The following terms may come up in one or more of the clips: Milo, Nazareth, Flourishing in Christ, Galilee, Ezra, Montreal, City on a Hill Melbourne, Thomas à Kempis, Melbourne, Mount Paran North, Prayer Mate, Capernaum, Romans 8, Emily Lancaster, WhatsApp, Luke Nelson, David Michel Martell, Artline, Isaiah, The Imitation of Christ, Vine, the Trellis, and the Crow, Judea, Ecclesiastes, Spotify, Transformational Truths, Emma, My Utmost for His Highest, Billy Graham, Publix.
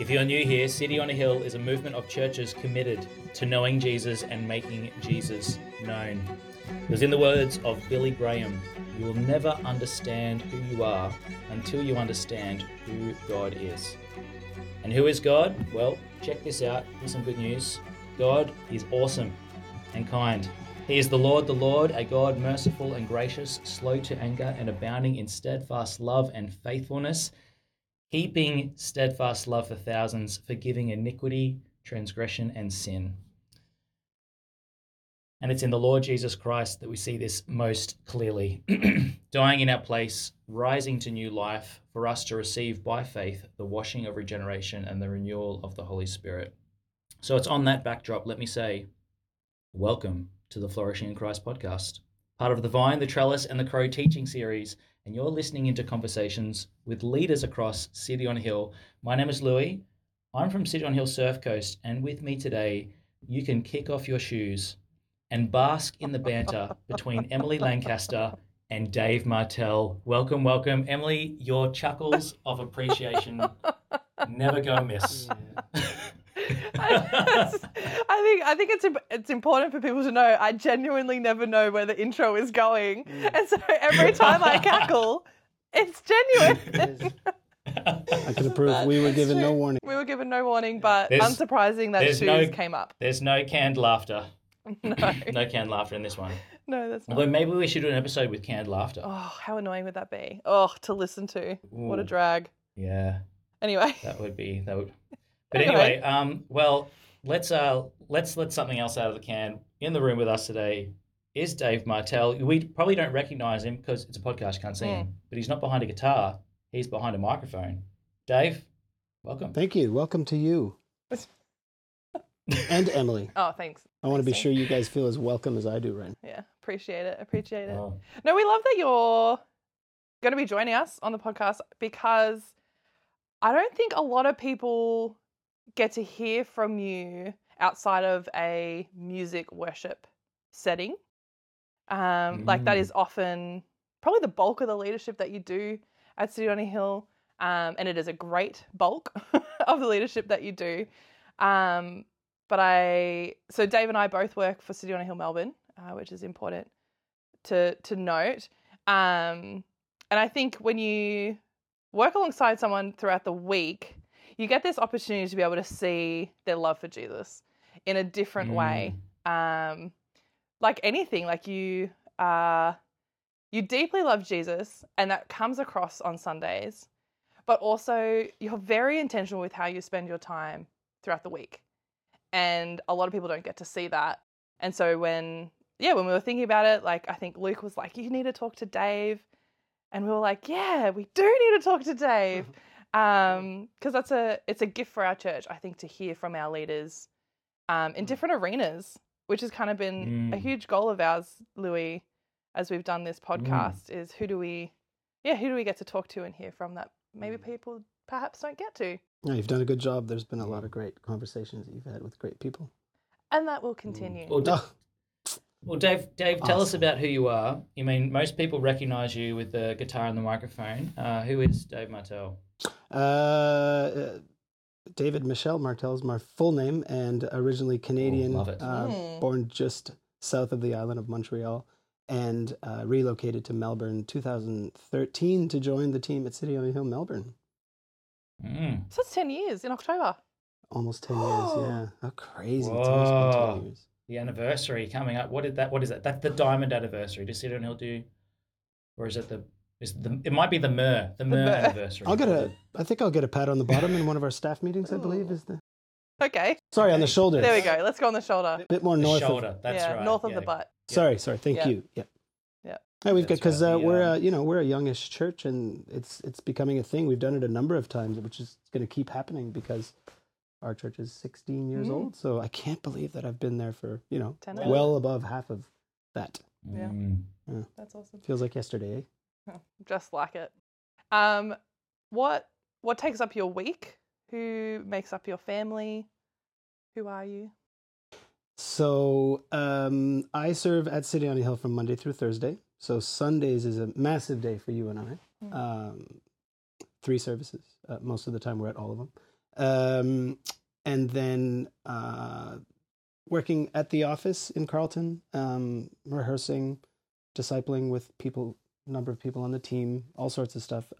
If you're new here, City on a Hill is a movement of churches committed to knowing Jesus and making Jesus known. Because in the words of Billy Graham, you will never understand who you are until you understand who God is. And who is God? Well, check this out. Here's some good news. God is awesome and kind. He is the Lord, a God merciful and gracious, slow to anger and abounding in steadfast love and faithfulness, keeping steadfast love for thousands, forgiving iniquity, transgression, and sin. And it's in the Lord Jesus Christ that we see this most clearly. Dying in our place, rising to new life for us to receive by faith the washing of regeneration and the renewal of the Holy Spirit. So it's on that backdrop, let me say, welcome to the Flourishing in Christ podcast, part of the Vine, the Trellis, and the Crow teaching series, and you're listening into conversations with leaders across City on a Hill. My name is Louis. I'm from City on a Hill Surf Coast, and with me today, you can kick off your shoes and bask in the banter between Emily Lancaster and Dave Martell. Welcome, welcome. Emily, your chuckles of appreciation never go amiss. Yeah. I think it's important for people to know I genuinely never know where the intro is going, and so every time I cackle, it's genuine. I can approve. We were given no warning. But unsurprising that shoes came up. There's no canned laughter. No canned laughter in this one. No, that's not. Although maybe we should do an episode with canned laughter. Oh, how annoying would that be? Oh, to listen to. Ooh, what a drag. Yeah. Anyway, that would. But anyway, well, let's let something else out of the can. In the room with us today is Dave Martell. We probably don't recognise him because it's a podcast, can't see him. But he's not behind a guitar; he's behind a microphone. Dave, welcome. Thank you. Welcome to you and Emily. Oh, thanks. I want to be sure you guys feel as welcome as I do right now. Yeah, appreciate it. Oh. No, we love that you're going to be joining us on the podcast because I don't think a lot of people get to hear from you outside of a music worship setting. Like that is often probably the bulk of the leadership that you do at City on a Hill. And it is a great bulk of the leadership that you do. So Dave and I both work for City on a Hill Melbourne, which is important to note. And I think when you work alongside someone throughout the week, you get this opportunity to be able to see their love for Jesus in a different way. Like anything, like you deeply love Jesus and that comes across on Sundays, but also you're very intentional with how you spend your time throughout the week. And a lot of people don't get to see that. And so when we were thinking about it, like, I think Luke was like, you need to talk to Dave. And we were like, yeah, we do need to talk to Dave. Because it's a gift for our church, I think, to hear from our leaders in different arenas, which has kind of been a huge goal of ours, Louis, as we've done this podcast, is who do we get to talk to and hear from that maybe people perhaps don't get to. Yeah, you've done a good job. There's been a lot of great conversations that you've had with great people. And that will continue. Well, Dave, tell us about who you are. I mean, most people recognize you with the guitar and the microphone. Who is Dave Martell? David Michel Martell is my full name, and originally Canadian, born just south of the island of Montreal, and relocated to Melbourne 2013 to join the team at City on a Hill Melbourne. So it's 10 years in October. Almost 10 years, yeah. How crazy. Whoa. It's almost been 10 years. The anniversary coming up. What is that? That's the diamond anniversary. Does City on a Hill do, or is it the? It might be the Myrrh anniversary. I think I'll get a pat on the bottom in one of our staff meetings, I believe, is the... Okay. Sorry, on the shoulder. There we go. Let's go on the shoulder. A bit more north. The shoulder, that's right. North of the butt. Yeah. Sorry. Thank you. Yeah. Yeah. We're a youngish church, and it's becoming a thing. We've done it a number of times, which is going to keep happening because our church is 16 years old. So I can't believe that I've been there for, well above half of that. Yeah. Yeah. That's awesome. Feels like yesterday, eh? Just like it. What takes up your week? Who makes up your family? Who are you? So I serve at City on a Hill from Monday through Thursday. So Sundays is a massive day for you and I. 3 services. Most of the time we're at all of them. And then working at the office in Carleton, rehearsing, discipling with people, number of people on the team, all sorts of stuff.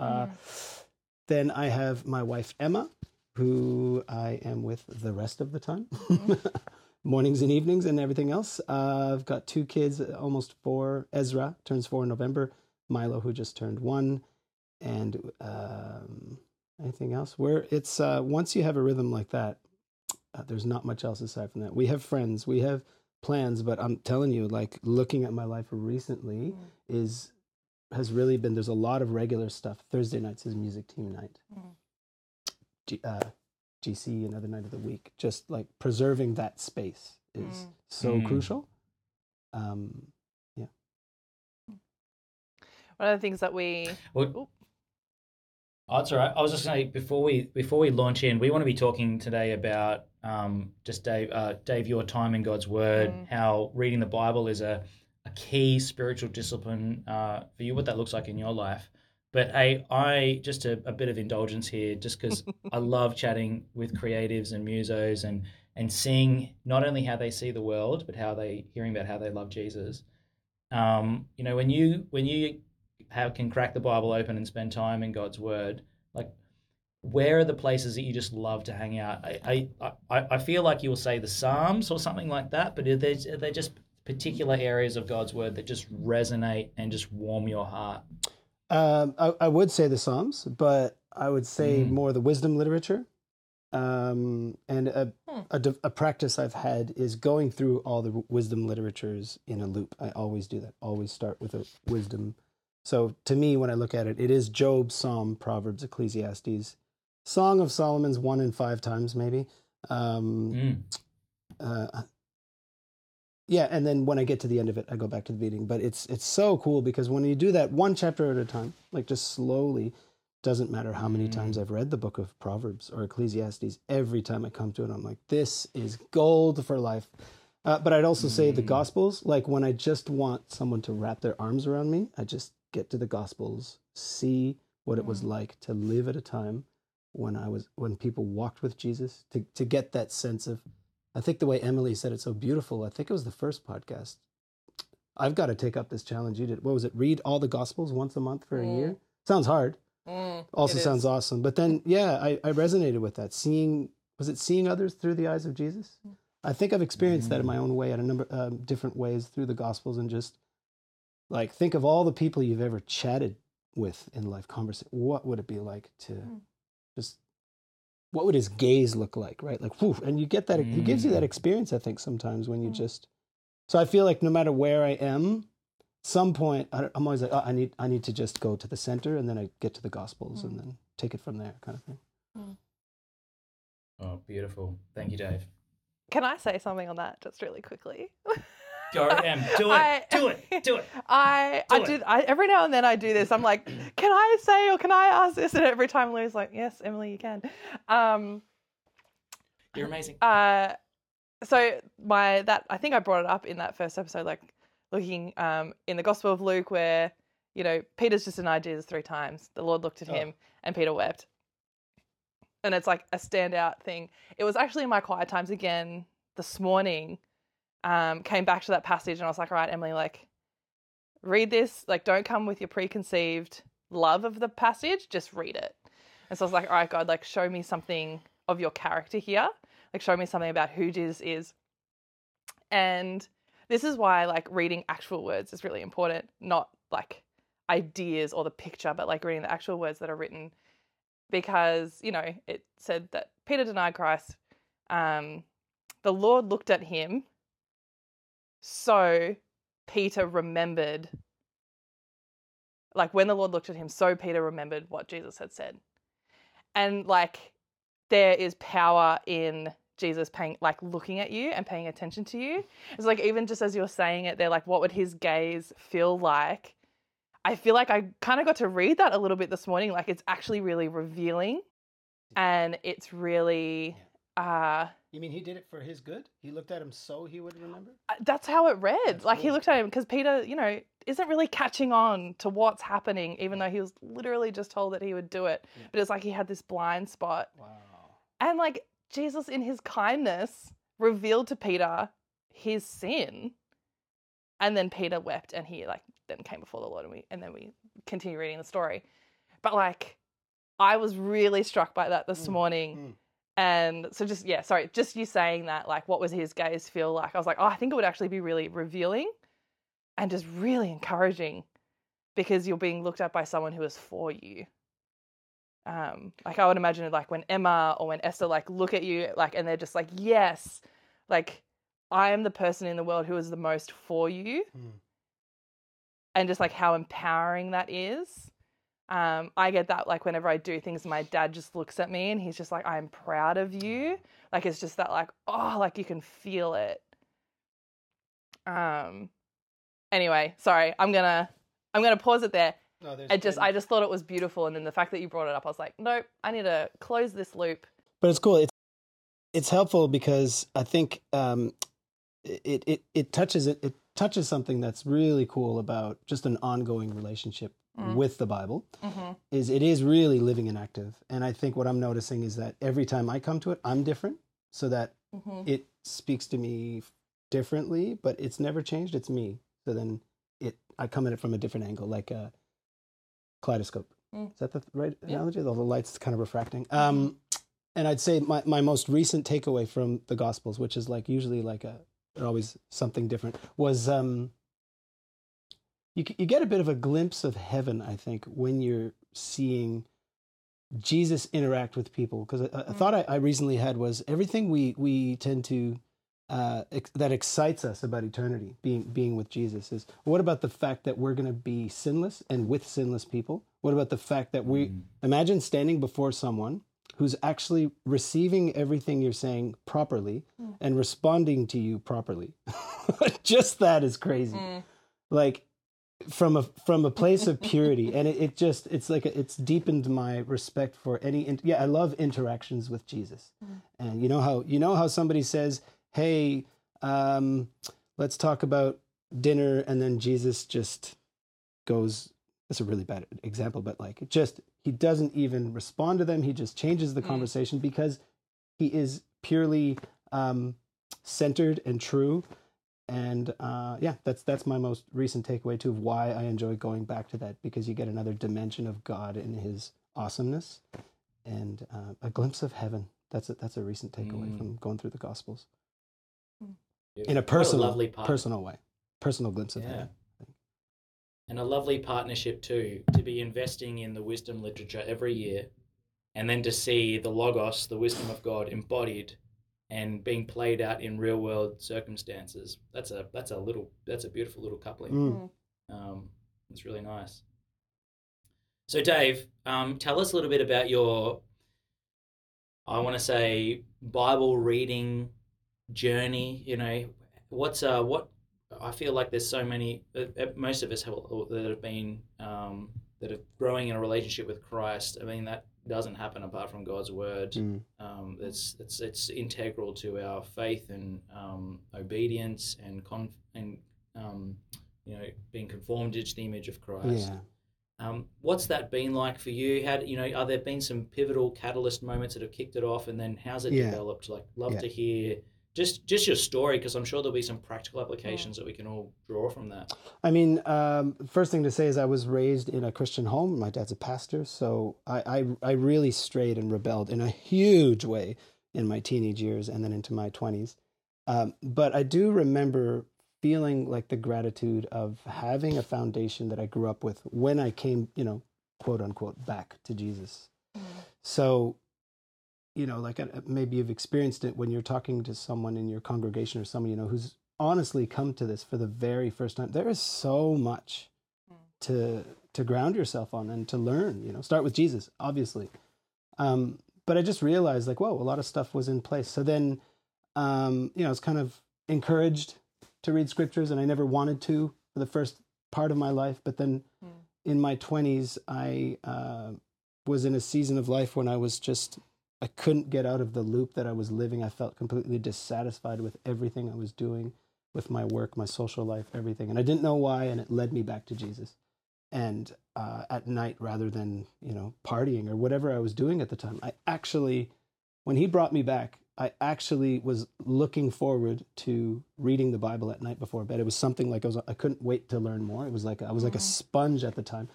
Then I have my wife, Emma, who I am with the rest of the time, mornings and evenings and everything else. I've got two kids, almost four. Ezra turns 4 in November. Milo, who just turned 1. And anything else? Once you have a rhythm like that, there's not much else aside from that. We have friends, we have plans, but I'm telling you, like, looking at my life recently has really been, there's a lot of regular stuff. Thursday nights is music team night. GC, another night of the week. Just like preserving that space is so crucial. One of the things that we... Oh, that's all right. I was just going to say, before we launch in, we want to be talking today about just Dave, your time in God's Word, how reading the Bible is a key spiritual discipline for you, what that looks like in your life. But hey, I just a bit of indulgence here, just because I love chatting with creatives and musos and seeing not only how they see the world, but hearing about how they love Jesus. You know, when you can crack the Bible open and spend time in God's Word, like, where are the places that you just love to hang out? I feel like you will say the Psalms or something like that, but are there just particular areas of God's Word that just resonate and just warm your heart? I would say the Psalms, but I would say more the wisdom literature. And a practice I've had is going through all the wisdom literatures in a loop. I always do that. Always start with a wisdom. So to me, when I look at it, it is Job, Psalm, Proverbs, Ecclesiastes, Song of Solomon's 1 and 5 times maybe. And then when I get to the end of it, I go back to the beginning. But it's so cool because when you do that one chapter at a time, like just slowly, doesn't matter how many times I've read the book of Proverbs or Ecclesiastes, every time I come to it, I'm like, this is gold for life. But I'd also say the Gospels, like when I just want someone to wrap their arms around me, I just get to the Gospels, see what it was like to live at a time when people walked with Jesus, to get that sense of, I think the way Emily said it so beautiful, I think it was the first podcast, I've got to take up this challenge you did. What was it? Read all the Gospels once a month for a year? Sounds hard. Also sounds awesome. But then, I resonated with that. Seeing others through the eyes of Jesus? I think I've experienced that in my own way at a number of different ways through the Gospels, and just like think of all the people you've ever chatted with in life, conversation. What would it be like to what would his gaze look like, right? Like, whew, and you get that, it gives you that experience, I think, sometimes when you just, so I feel like no matter where I am, some point I'm always like, oh, I need to just go to the center, and then I get to the Gospels and then take it from there, kind of thing. Oh, beautiful. Thank you, Dave. Can I say something on that just really quickly? Go, Em. Do it. Every now and then I do this. I'm like, can I say or can I ask this? And every time Lou's like, yes, Emily, you can. You're amazing. So I think I brought it up in that first episode, like looking in the Gospel of Luke where, you know, Peter's just denied Jesus 3 times. The Lord looked at him and Peter wept. And it's like a standout thing. It was actually in my quiet times again this morning, came back to that passage and I was like, all right, Emily, like read this, like don't come with your preconceived love of the passage, just read it. And so I was like, all right, God, like show me something of your character here. Like show me something about who Jesus is. And this is why like reading actual words is really important, not like ideas or the picture, but like reading the actual words that are written. Because, you know, it said that Peter denied Christ. The Lord looked at him. So Peter remembered. Like when the Lord looked at him, so Peter remembered what Jesus had said. And like there is power in Jesus paying, like looking at you and paying attention to you. It's like even just as you're saying it, they're like, what would his gaze feel like? I feel like I kind of got to read that a little bit this morning. Like it's actually really revealing and it's really... You mean he did it for his good? He looked at him so he would remember? That's how it read. That's like cool. He looked at him because Peter, you know, isn't really catching on to what's happening even though he was literally just told that he would do it. Yeah. But it's like he had this blind spot. Wow. And like Jesus in his kindness revealed to Peter his sin. And then Peter wept and he like then came before the Lord, and then we continue reading the story. But like I was really struck by that this morning. Mm. And so just you saying that, like, what was his gaze feel like? I was like, oh, I think it would actually be really revealing and just really encouraging, because you're being looked at by someone who is for you. Like I would imagine like when Emma or when Esther like look at you like and they're just like, yes, like I am the person in the world who is the most for you, and just like how empowering that is. I get that like whenever I do things, my dad just looks at me and he's just like, I'm proud of you. Like it's just that like, oh, like you can feel it. Anyway, sorry, I'm gonna pause it there. No, I just thought it was beautiful, and then the fact that you brought it up, I was like, nope, I need to close this loop. But it's cool. It's helpful because I think it touches something that's really cool about just an ongoing relationship with the Bible. Mm-hmm. It is really living and active, and I think what I'm noticing is that every time I come to it, I'm different, so that it speaks to me differently, but it's never changed. It's me. So then I come at it from a different angle, like a kaleidoscope. Is that the right analogy? Yeah. All the light's kind of refracting. And I'd say my most recent takeaway from the Gospels, which is like usually like always something different, was you get a bit of a glimpse of heaven, I think, when you're seeing Jesus interact with people. Because a thought I recently had was everything we tend to that excites us about eternity, being with Jesus, is what about the fact that we're going to be sinless and with sinless people? What about the fact that we imagine standing before someone who's actually receiving everything you're saying properly and responding to you properly? Just that is crazy. Like from a place of purity, and it's deepened my respect for I love interactions with Jesus. And you know how somebody says, hey, let's talk about dinner. And then Jesus just goes, that's a really bad example, but like he doesn't even respond to them. He just changes the conversation because he is purely centered and true. And that's my most recent takeaway too, of why I enjoy going back to that, because you get another dimension of God in his awesomeness and a glimpse of heaven. That's a recent takeaway from going through the Gospels. In a personal way, personal glimpse of that. And a lovely partnership too, to be investing in the wisdom literature every year, and then to see the Logos, the wisdom of God, embodied and being played out in real world circumstances. That's a beautiful little coupling. It's really nice. So Dave, tell us a little bit about your, I want to say, Bible reading journey. What I feel like there's so many, most of us that are growing in a relationship with Christ. I mean, that doesn't happen apart from God's word. It's integral to our faith and obedience and being conformed to the image of Christ. What's that been like for you? How are there been some pivotal catalyst moments that have kicked it off, and then how's it developed? Like, love to hear just your story, because I'm sure there'll be some practical applications that we can all draw from that. I mean, first thing to say is I was raised in a Christian home. My dad's a pastor, so I really strayed and rebelled in a huge way in my teenage years and then into my 20s. But I do remember feeling like the gratitude of having a foundation that I grew up with when I came, quote unquote, back to Jesus. So, maybe you've experienced it when you're talking to someone in your congregation or someone who's honestly come to this for the very first time. There is so much to ground yourself on and to learn. Start with Jesus, obviously. But I just realized, like, whoa, a lot of stuff was in place. So then, I was kind of encouraged to read scriptures, and I never wanted to for the first part of my life. But then in my 20s, I was in a season of life when I couldn't get out of the loop that I was living. I felt completely dissatisfied with everything I was doing, with my work, my social life, everything. And I didn't know why, and it led me back to Jesus. And at night, rather than, partying or whatever I was doing at the time, I actually when he brought me back, I actually was looking forward to reading the Bible at night before bed. It was something like I couldn't wait to learn more. It was like I was like a sponge at the time.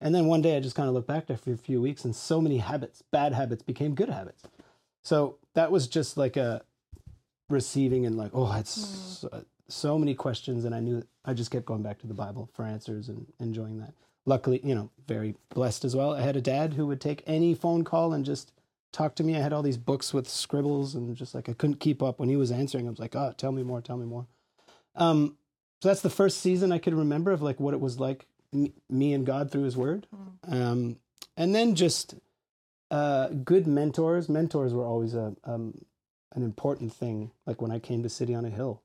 And then one day I just kind of looked back there for a few weeks, and so many habits, bad habits, became good habits. So that was just like a receiving and like, oh, it's so many questions. And I knew I just kept going back to the Bible for answers and enjoying that. Luckily, you know, very blessed as well. I had a dad who would take any phone call and just talk to me. I had all these books with scribbles and just like I couldn't keep up when he was answering. I was like, oh, tell me more. So that's the first season I could remember of like what it was like, me and God through his word. And then just good mentors. Mentors were always an important thing. Like when I came to City on a Hill,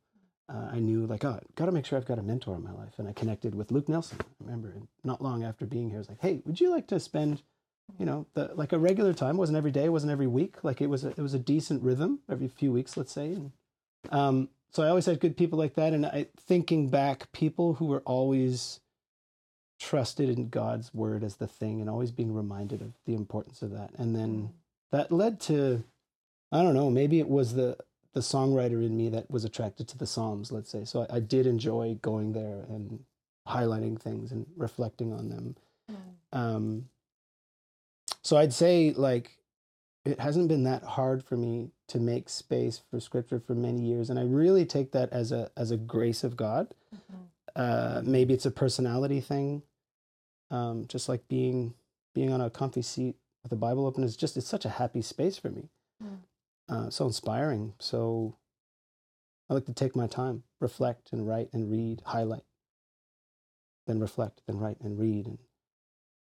I knew like, oh, I've got to make sure I've got a mentor in my life. And I connected with Luke Nelson, I remember, and not long after being here, I was like, hey, would you like to spend, you know, like a regular time? It wasn't every day, it wasn't every week. Like it was a decent rhythm every few weeks, let's say. And so I always had good people like that. And thinking back, people who were always trusted in God's word as the thing and always being reminded of the importance of that. And then that led to, I don't know, maybe it was the songwriter in me that was attracted to the Psalms, let's say. So I did enjoy going there and highlighting things and reflecting on them. So I'd say like, it hasn't been that hard for me to make space for scripture for many years. And I really take that as a grace of God. Maybe it's a personality thing. Just like being on a comfy seat with the Bible open is just, it's such a happy space for me. So inspiring. So I like to take my time, reflect and write and read, highlight, then reflect, then write and read and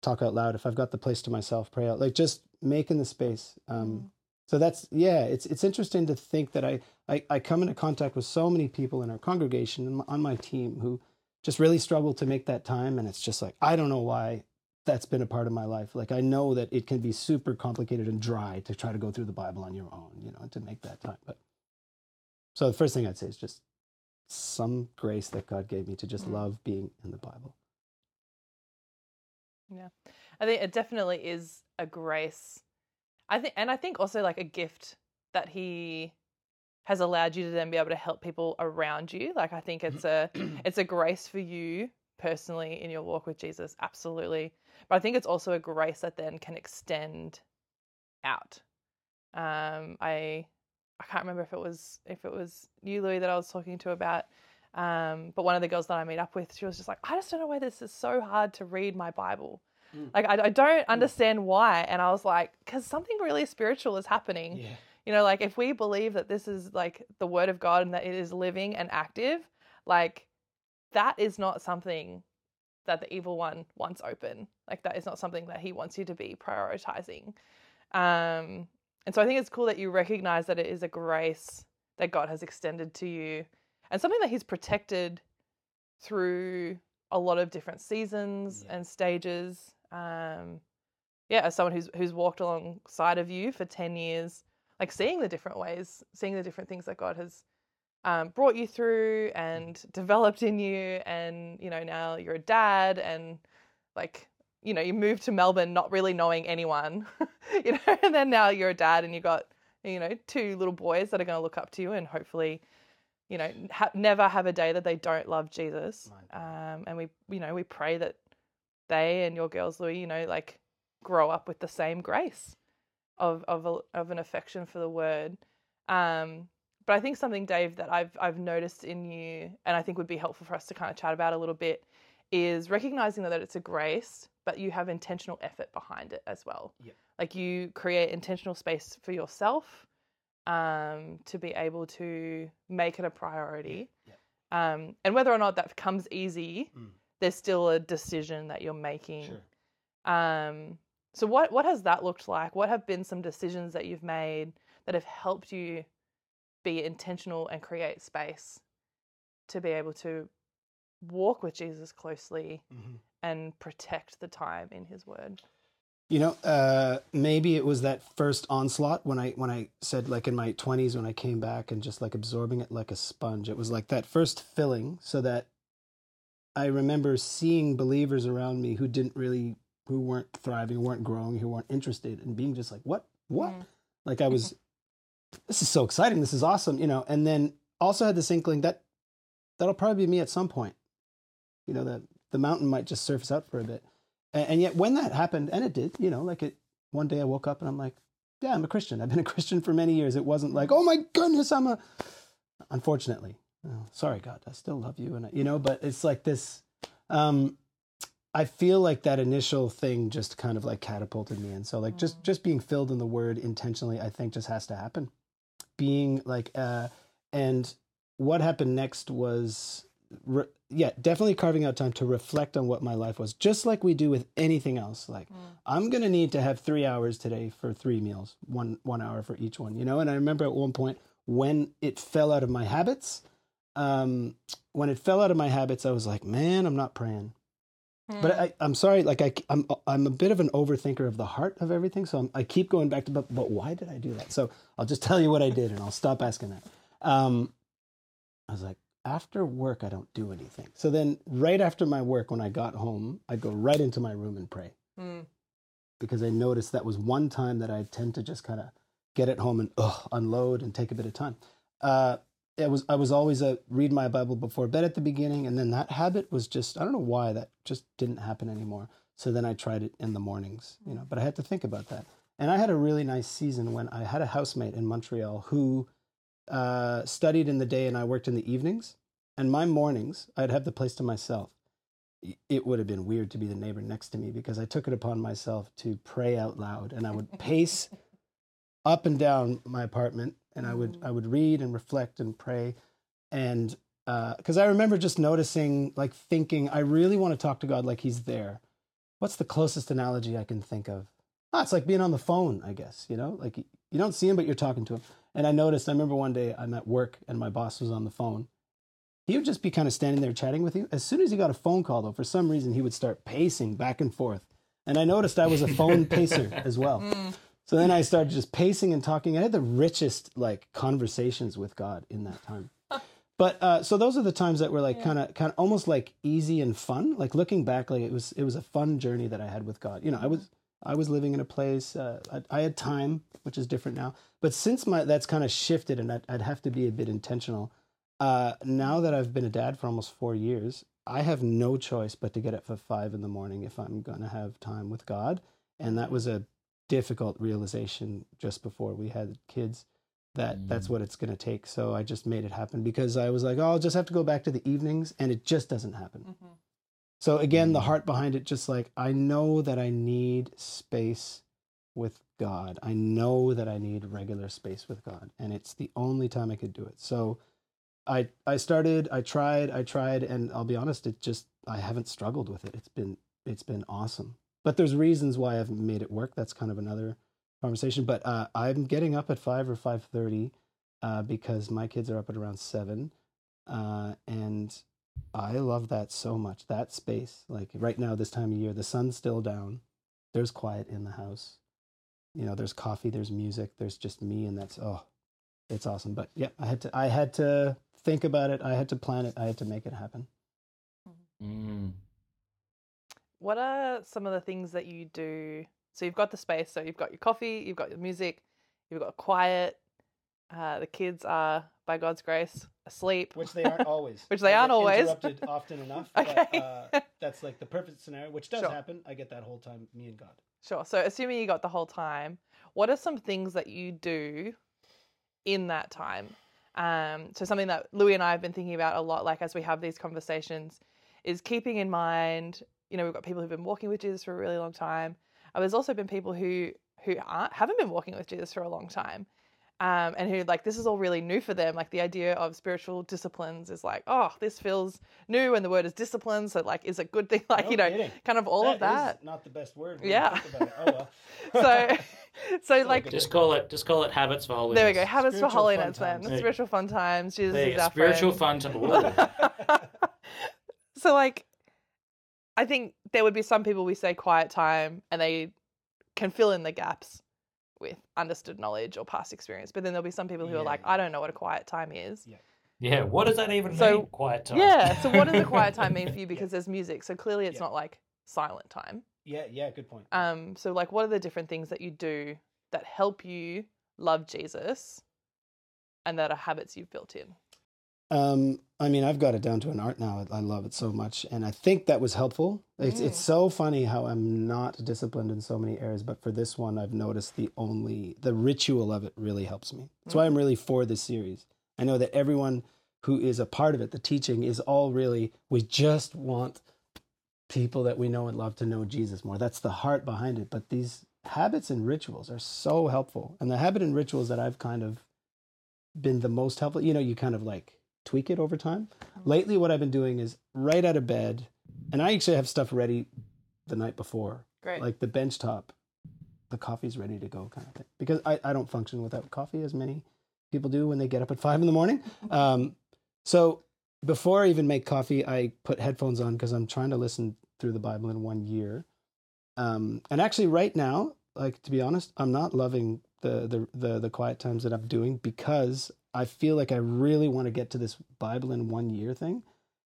talk out loud. If I've got the place to myself, pray out, like just making the space. So that's, it's interesting to think that I come into contact with so many people in our congregation and on my team who just really struggle to make that time. And it's just like, I don't know why that's been a part of my life. Like, I know that it can be super complicated and dry to try to go through the Bible on your own, you know, and to make that time. But so the first thing I'd say is just some grace that God gave me to just love being in the Bible. Yeah, I think it definitely is a grace. I think also like a gift that he has allowed you to then be able to help people around you. Like, I think it's a grace for you personally in your walk with Jesus. Absolutely. But I think it's also a grace that then can extend out. I can't remember if it was you, Louis, that I was talking to about, but one of the girls that I meet up with, she was just like, I just don't know why this is so hard to read my Bible. Like, I don't understand why. And I was like, because something really spiritual is happening. Yeah. You know, like if we believe that this is like the word of God and that it is living and active, like that is not something that the evil one wants open. Like that is not something that he wants you to be prioritizing. And so I think it's cool that you recognize that it is a grace that God has extended to you and something that he's protected through a lot of different seasons and stages. As someone who's walked alongside of you for 10 years, like seeing the different ways, seeing the different things that God has brought you through and developed in you. And, you know, now you're a dad and like, you know, you moved to Melbourne not really knowing anyone, you know, and then now you're a dad and you got, you know, two little boys that are going to look up to you and hopefully, you know, never have a day that they don't love Jesus. And we, you know, we pray that they and your girls, Louis, you know, like grow up with the same grace of an affection for the word. But I think something, Dave, that I've noticed in you and I think would be helpful for us to kind of chat about a little bit is recognizing that it's a grace, but you have intentional effort behind it as well. Yeah. Like you create intentional space for yourself to be able to make it a priority. Yeah. And whether or not that comes easy, there's still a decision that you're making. Sure. So what has that looked like? What have been some decisions that you've made that have helped you be intentional and create space to be able to walk with Jesus closely and protect the time in his word? You know, maybe it was that first onslaught when I said like in my 20s, when I came back and just like absorbing it like a sponge, it was like that first filling. So that I remember seeing believers around me who weren't thriving, who weren't growing, who weren't interested, and being just like, what? Like I was this is so exciting. This is awesome. You know, and then also had this inkling that'll probably be me at some point. You know, the mountain might just surface out for a bit. And yet when that happened, and it did, you know, like it, one day I woke up and I'm like, yeah, I'm a Christian. I've been a Christian for many years. It wasn't like, oh my goodness, unfortunately, oh, sorry, God, I still love you. And, you know, but it's like this, I feel like that initial thing just kind of like catapulted me. And so like just being filled in the word intentionally, I think just has to happen. Being like, and what happened next was, definitely carving out time to reflect on what my life was, just like we do with anything else. Like I'm going to need to have 3 hours today for 3 meals, one hour for each one, you know? And I remember at one point when it fell out of my habits, I was like, man, I'm not praying. But I'm sorry, like I'm a bit of an overthinker of the heart of everything. So I keep going back to, but why did I do that? So I'll just tell you what I did and I'll stop asking that. I was like, after work, I don't do anything. So then right after my work, when I got home, I'd go right into my room and pray. Because I noticed that was one time that I tend to just kind of get at home and unload and take a bit of time. I was always a read my Bible before bed at the beginning. And then that habit was just, I don't know why that just didn't happen anymore. So then I tried it in the mornings, you know, but I had to think about that. And I had a really nice season when I had a housemate in Montreal who studied in the day and I worked in the evenings, and my mornings, I'd have the place to myself. It would have been weird to be the neighbor next to me because I took it upon myself to pray out loud, and I would pace up and down my apartment, and I would read and reflect and pray. And because I remember just noticing, like thinking, I really want to talk to God like he's there. What's the closest analogy I can think of? It's like being on the phone, I guess, you know, like you don't see him, but you're talking to him. And I remember one day I'm at work and my boss was on the phone. He would just be kind of standing there chatting with you. As soon as he got a phone call, though, for some reason, he would start pacing back and forth. And I noticed I was a phone pacer as well. So then I started just pacing and talking. I had the richest, like, conversations with God in that time. But so those are the times that were like kind of almost like easy and fun. Like looking back, like it was a fun journey that I had with God. You know, I was living in a place, I had time, which is different now. But since that's kind of shifted and I'd have to be a bit intentional, now that I've been a dad for almost 4 years, I have no choice but to get up for 5 a.m. if I'm going to have time with God. And that was a difficult realization just before we had kids, that that's what it's going to take. So I just made it happen because I was like, I'll just have to go back to the evenings, and it just doesn't happen. So again, the heart behind it, just like, I know that I need space with God. I know that I need regular space with God, and it's the only time I could do it. So I tried, and I'll be honest, it just, I haven't struggled with it. It's been awesome. But there's reasons why I haven't made it work. That's kind of another conversation. But I'm getting up at 5 or 5:30 because my kids are up at around 7, and I love that so much, that space. Like right now, this time of year, the sun's still down. There's quiet in the house. You know, there's coffee, there's music, there's just me, and that's, it's awesome. But yeah, I had to think about it. I had to plan it. I had to make it happen. What are some of the things that you do? So you've got the space, so you've got your coffee, you've got your music, you've got quiet. The kids are, by God's grace, asleep. Which they aren't always. Which they aren't always. Interrupted often enough. Okay. But, that's like the perfect scenario, which does happen. I get that whole time, me and God. Sure. So assuming you got the whole time, what are some things that you do in that time? So something that Louis and I have been thinking about a lot, like as we have these conversations, is keeping in mind, you know, we've got people who've been walking with Jesus for a really long time. There's also been people who haven't been walking with Jesus for a long time. And who, like, this is all really new for them. Like the idea of spiritual disciplines is like, this feels new, and the word is discipline. So like, is a good thing, like, kind of all that of that. Is not the best word. Yeah. About it. So like, just call it habits for holiness. There we go. Habits spiritual for holiness. Then spiritual fun times. Jesus is our spiritual friend. So like, I think there would be some people we say quiet time, and they can fill in the gaps with understood knowledge or past experience, but then there'll be some people who are like, I don't know what a quiet time is. What does that even mean, quiet time? So what does a quiet time mean for you? Because there's music, so clearly it's not like silent time. Good point. So like, what are the different things that you do that help you love Jesus and that are habits you've built in? I mean, I've got it down to an art now. I love it so much. And I think that was helpful. It's so funny how I'm not disciplined in so many areas, but for this one, I've noticed the ritual of it really helps me. That's why I'm really for this series. I know that everyone who is a part of it, the teaching is all really, we just want people that we know and love to know Jesus more. That's the heart behind it. But these habits and rituals are so helpful. And the habit and rituals that I've kind of been the most helpful, you kind of like tweak it over time. Lately, what I've been doing is right out of bed, and I actually have stuff ready the night before. Great. Like the bench top, the coffee's ready to go kind of thing. Because I don't function without coffee as many people do when they get up at 5 a.m. So before I even make coffee, I put headphones on because I'm trying to listen through the Bible in one year. And actually right now, like, to be honest, I'm not loving the quiet times that I'm doing because I feel like I really want to get to this Bible in one year thing,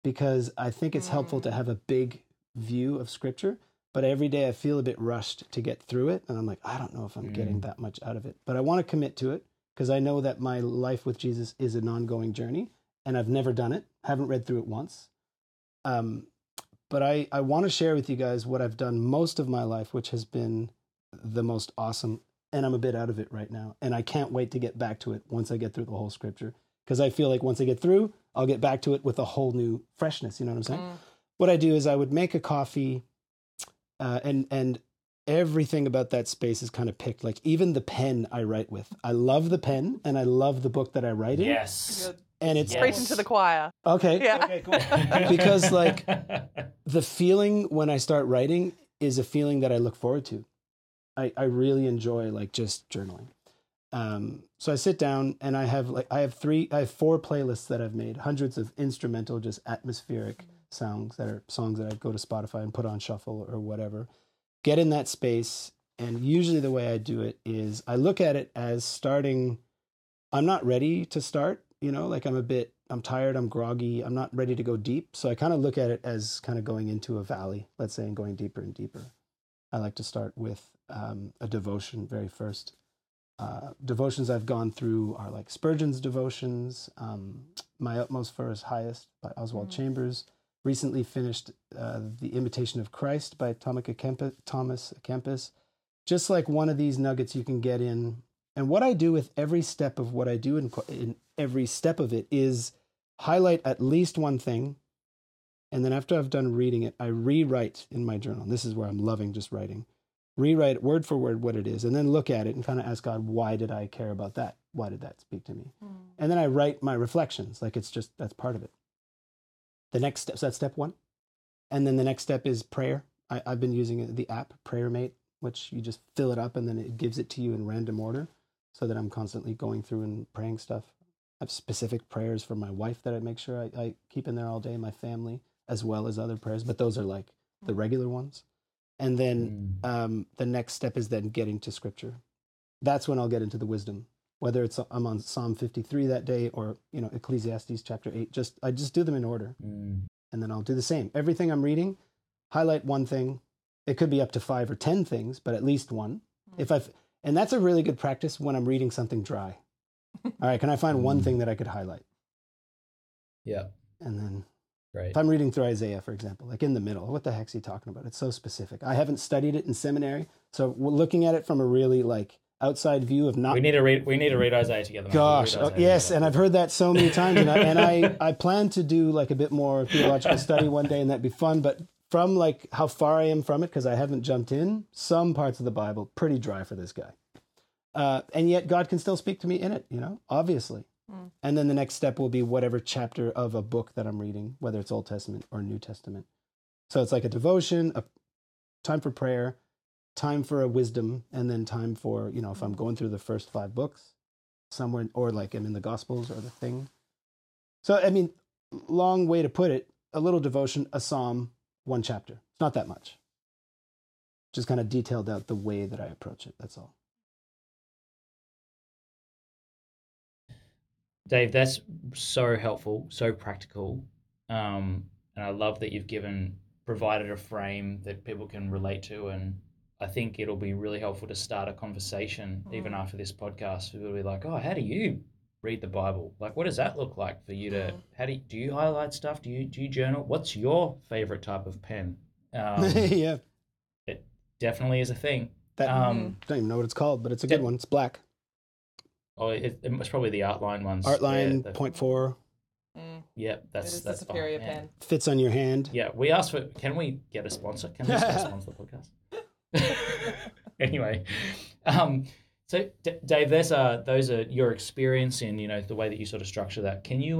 because I think it's helpful to have a big view of Scripture. But every day I feel a bit rushed to get through it. And I'm like, I don't know if I'm getting that much out of it, but I want to commit to it because I know that my life with Jesus is an ongoing journey and I've never done it. Haven't read through it once. But I want to share with you guys what I've done most of my life, which has been the most awesome. And I'm a bit out of it right now. And I can't wait to get back to it once I get through the whole Scripture. Because I feel like once I get through, I'll get back to it with a whole new freshness. You know what I'm saying? Mm. What I do is I would make a coffee and everything about that space is kind of picked. Like even the pen I write with. I love the pen and I love the book that I write in. Yes. And it's preaching to the choir. Okay. Yeah. Okay, cool. Because like the feeling when I start writing is a feeling that I look forward to. I really enjoy like just journaling. So I sit down and I have four playlists that I've made, hundreds of instrumental, just atmospheric songs that I go to Spotify and put on shuffle or whatever, get in that space. And usually the way I do it is I look at it as starting. I'm not ready to start, like I'm tired, I'm groggy, I'm not ready to go deep. So I kind of look at it as kind of going into a valley, let's say, and going deeper and deeper. I like to start with a devotion very first. Devotions I've gone through are like Spurgeon's devotions, My Utmost for His Highest by Oswald Chambers, recently finished The Imitation of Christ by Thomas à Kempis. Just like one of these nuggets you can get in. And what I do with every step of what I do in every step of it is highlight at least one thing. And then after I've done reading it, I rewrite in my journal. And this is where I'm loving just writing. Rewrite word for word what it is, and then look at it and kind of ask God, why did I care about that? Why did that speak to me? Mm. And then I write my reflections. Like it's just, that's part of it. The next step, so that's step one. And then the next step is prayer. I've been using the app Prayer Mate, which you just fill it up and then it gives it to you in random order so that I'm constantly going through and praying stuff. I have specific prayers for my wife that I make sure I keep in there all day, my family, as well as other prayers, but those are like the regular ones. And then the next step is then getting to Scripture. That's when I'll get into the wisdom, whether it's I'm on Psalm 53 that day or Ecclesiastes chapter 8. I just do them in order, and then I'll do the same. Everything I'm reading, highlight one thing. It could be up to 5 or 10 things, but at least one. And that's a really good practice when I'm reading something dry. All right, can I find one thing that I could highlight? Yeah, and then. Right. If I'm reading through Isaiah, for example, like in the middle, what the heck's he talking about? It's so specific. I haven't studied it in seminary, so we're looking at it from a really like outside view of not. We need to read Isaiah together. Gosh, yes, and I've heard that so many times, and I plan to do like a bit more theological study one day, and that'd be fun. But from like how far I am from it, because I haven't jumped in some parts of the Bible, pretty dry for this guy, and yet God can still speak to me in it. Obviously. And then the next step will be whatever chapter of a book that I'm reading, whether it's Old Testament or New Testament. So it's like a devotion, a time for prayer, time for a wisdom, and then time for, if I'm going through the first 5 books somewhere, or like I'm in the Gospels or the thing. So, long way to put it, a little devotion, a psalm, one chapter. It's not that much. Just kind of detailed out the way that I approach it. That's all. Dave, that's so helpful, so practical, and I love that you've provided a frame that people can relate to, and I think it'll be really helpful to start a conversation even after this podcast. People will be like, oh, how do you read the Bible. Like, what does that look like for you to, do you highlight stuff? Do you journal? What's your favorite type of pen? Yeah. It definitely is a thing. That, I don't even know what it's called, but it's a good one. It's black. Oh, it's probably the Artline ones. Artline, 0.4. Yeah, that's a superior pen. Fits on your hand. Yeah, we asked for, can we get a sponsor? Can we sponsor the podcast? Anyway, so Dave, those are your experience in, you know, the way that you sort of structure that. Can you,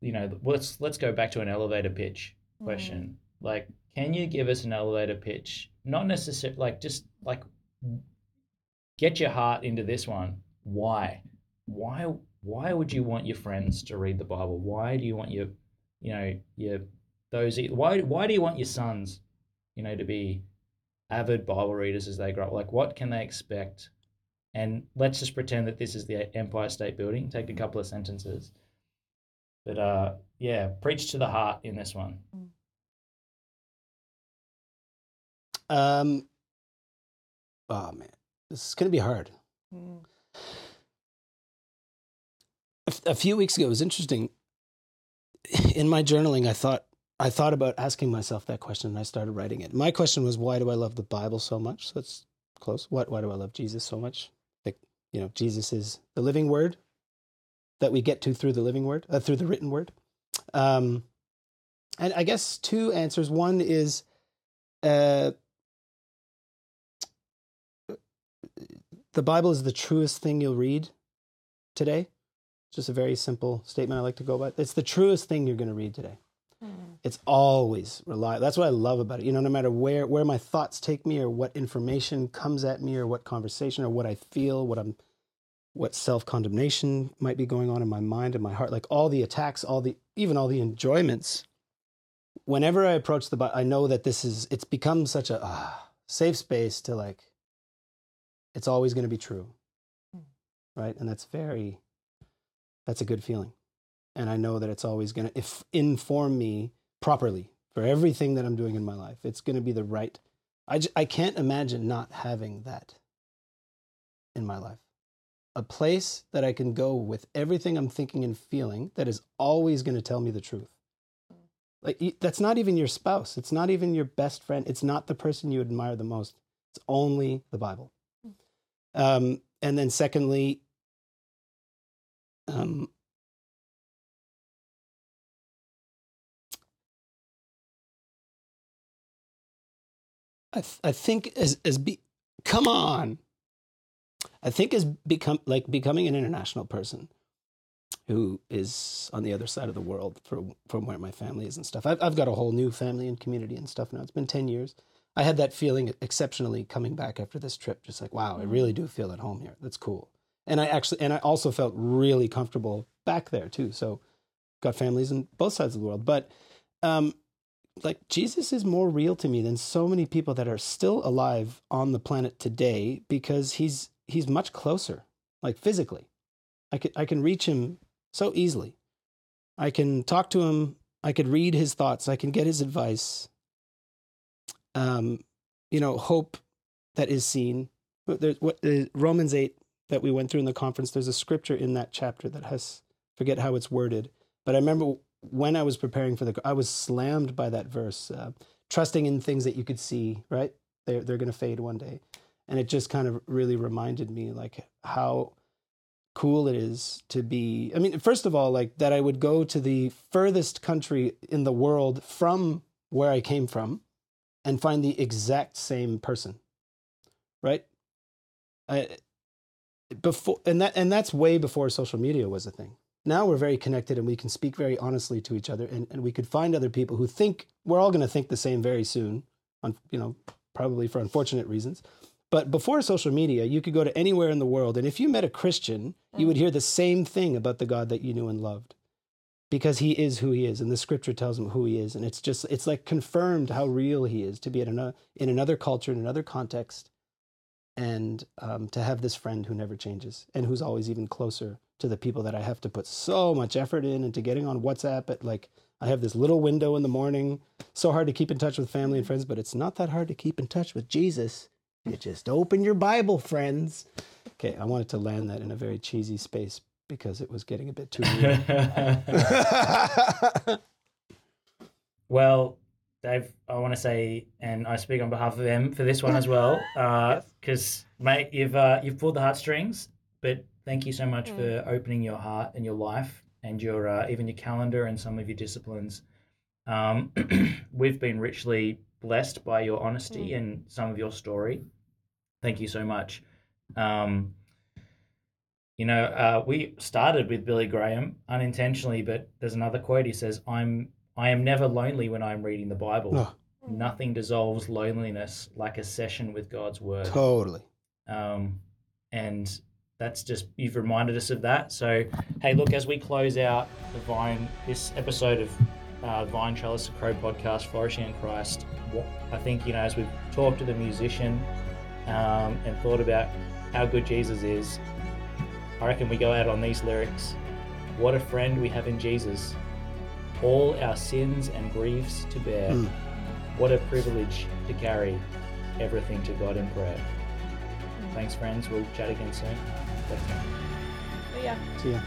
you know, let's go back to an elevator pitch question. Like, can you give us an elevator pitch? Not necessarily, like, just like get your heart into this one. Why would you want your friends to read the Bible? Why do you want why do you want your sons, you know, to be avid Bible readers as they grow up? Like, what can they expect? And let's just pretend that this is the Empire State Building. Take a couple of sentences. But, preach to the heart in this one. Oh, man. This is going to be hard. Mm. A few weeks ago, it was interesting. In my journaling, I thought about asking myself that question, and I started writing it. My question was, why do I love the Bible so much? So that's close. Why do I love Jesus so much? Like, you know, Jesus is the living word that we get to through the living word, through the written word. And I guess two answers. One is the Bible is the truest thing you'll read today. Just a very simple statement I like to go by. It's the truest thing you're going to read today. Mm. It's always reliable. That's what I love about it. You know, no matter where my thoughts take me, or what information comes at me, or what conversation, or what I feel, what self-condemnation might be going on in my mind and my heart, like all the attacks, all the enjoyments. Whenever I approach the Bible, I know that it's become such a safe space to, like, it's always going to be true. Mm. Right? And that's a good feeling. And I know that it's always going to inform me properly for everything that I'm doing in my life. It's going to be the right. I can't imagine not having that in my life. A place that I can go with everything I'm thinking and feeling that is always going to tell me the truth. Like, that's not even your spouse. It's not even your best friend. It's not the person you admire the most. It's only the Bible. And then secondly, I think becoming an international person who is on the other side of the world from where my family is and stuff. I've got a whole new family and community and stuff now. It's been 10 years. I had that feeling exceptionally coming back after this trip, just like, wow, I really do feel at home here. That's cool. And I also felt really comfortable back there too. So got families on both sides of the world. But like, Jesus is more real to me than so many people that are still alive on the planet today, because he's much closer, like physically. I can reach him so easily. I can talk to him. I could read his thoughts. I can get his advice. You know, hope that is seen. Romans 8. That we went through in the conference, there's a scripture in that chapter that has, forget how it's worded, but I remember when I was preparing for I was slammed by that verse, trusting in things that you could see, right? They're going to fade one day. And it just kind of really reminded me, like, how cool it is to be, I mean, first of all, like, that I would go to the furthest country in the world from where I came from and find the exact same person, right? That's way before social media was a thing. Now we're very connected and we can speak very honestly to each other, and we could find other people who think we're all going to think the same very soon, on, you know, probably for unfortunate reasons. But before social media, you could go to anywhere in the world, and if you met a Christian, you would hear the same thing about the God that you knew and loved, because he is who he is, and the scripture tells him who he is, and it's like confirmed how real he is to be in another culture, in another context. And to have this friend who never changes and who's always even closer to the people that I have to put so much effort in into getting on WhatsApp. But, like, I have this little window in the morning. So hard to keep in touch with family and friends, but it's not that hard to keep in touch with Jesus. You just open your Bible, friends. Okay, I wanted to land that in a very cheesy space, because it was getting a bit too weird. Well, Dave, I want to say, and I speak on behalf of them for this one as well, because, mate, you've pulled the heartstrings, but thank you so much for opening your heart and your life and your even your calendar and some of your disciplines. We've been richly blessed by your honesty and some of your story. Thank you so much. We started with Billy Graham unintentionally, but there's another quote. He says, I am never lonely when I'm reading the Bible. Oh. Nothing dissolves loneliness like a session with God's word. Totally. And that's just, you've reminded us of that. So, hey, look, as we close out the Vine, this episode of Vine, Trellis, and Crow podcast, Flourishing in Christ, I think, as we've talked to the musician and thought about how good Jesus is, I reckon we go out on these lyrics. What a friend we have in Jesus. All our sins and griefs to bear. What a privilege to carry everything to God in prayer. Thanks, friends. We'll chat again soon. Thanks. See ya.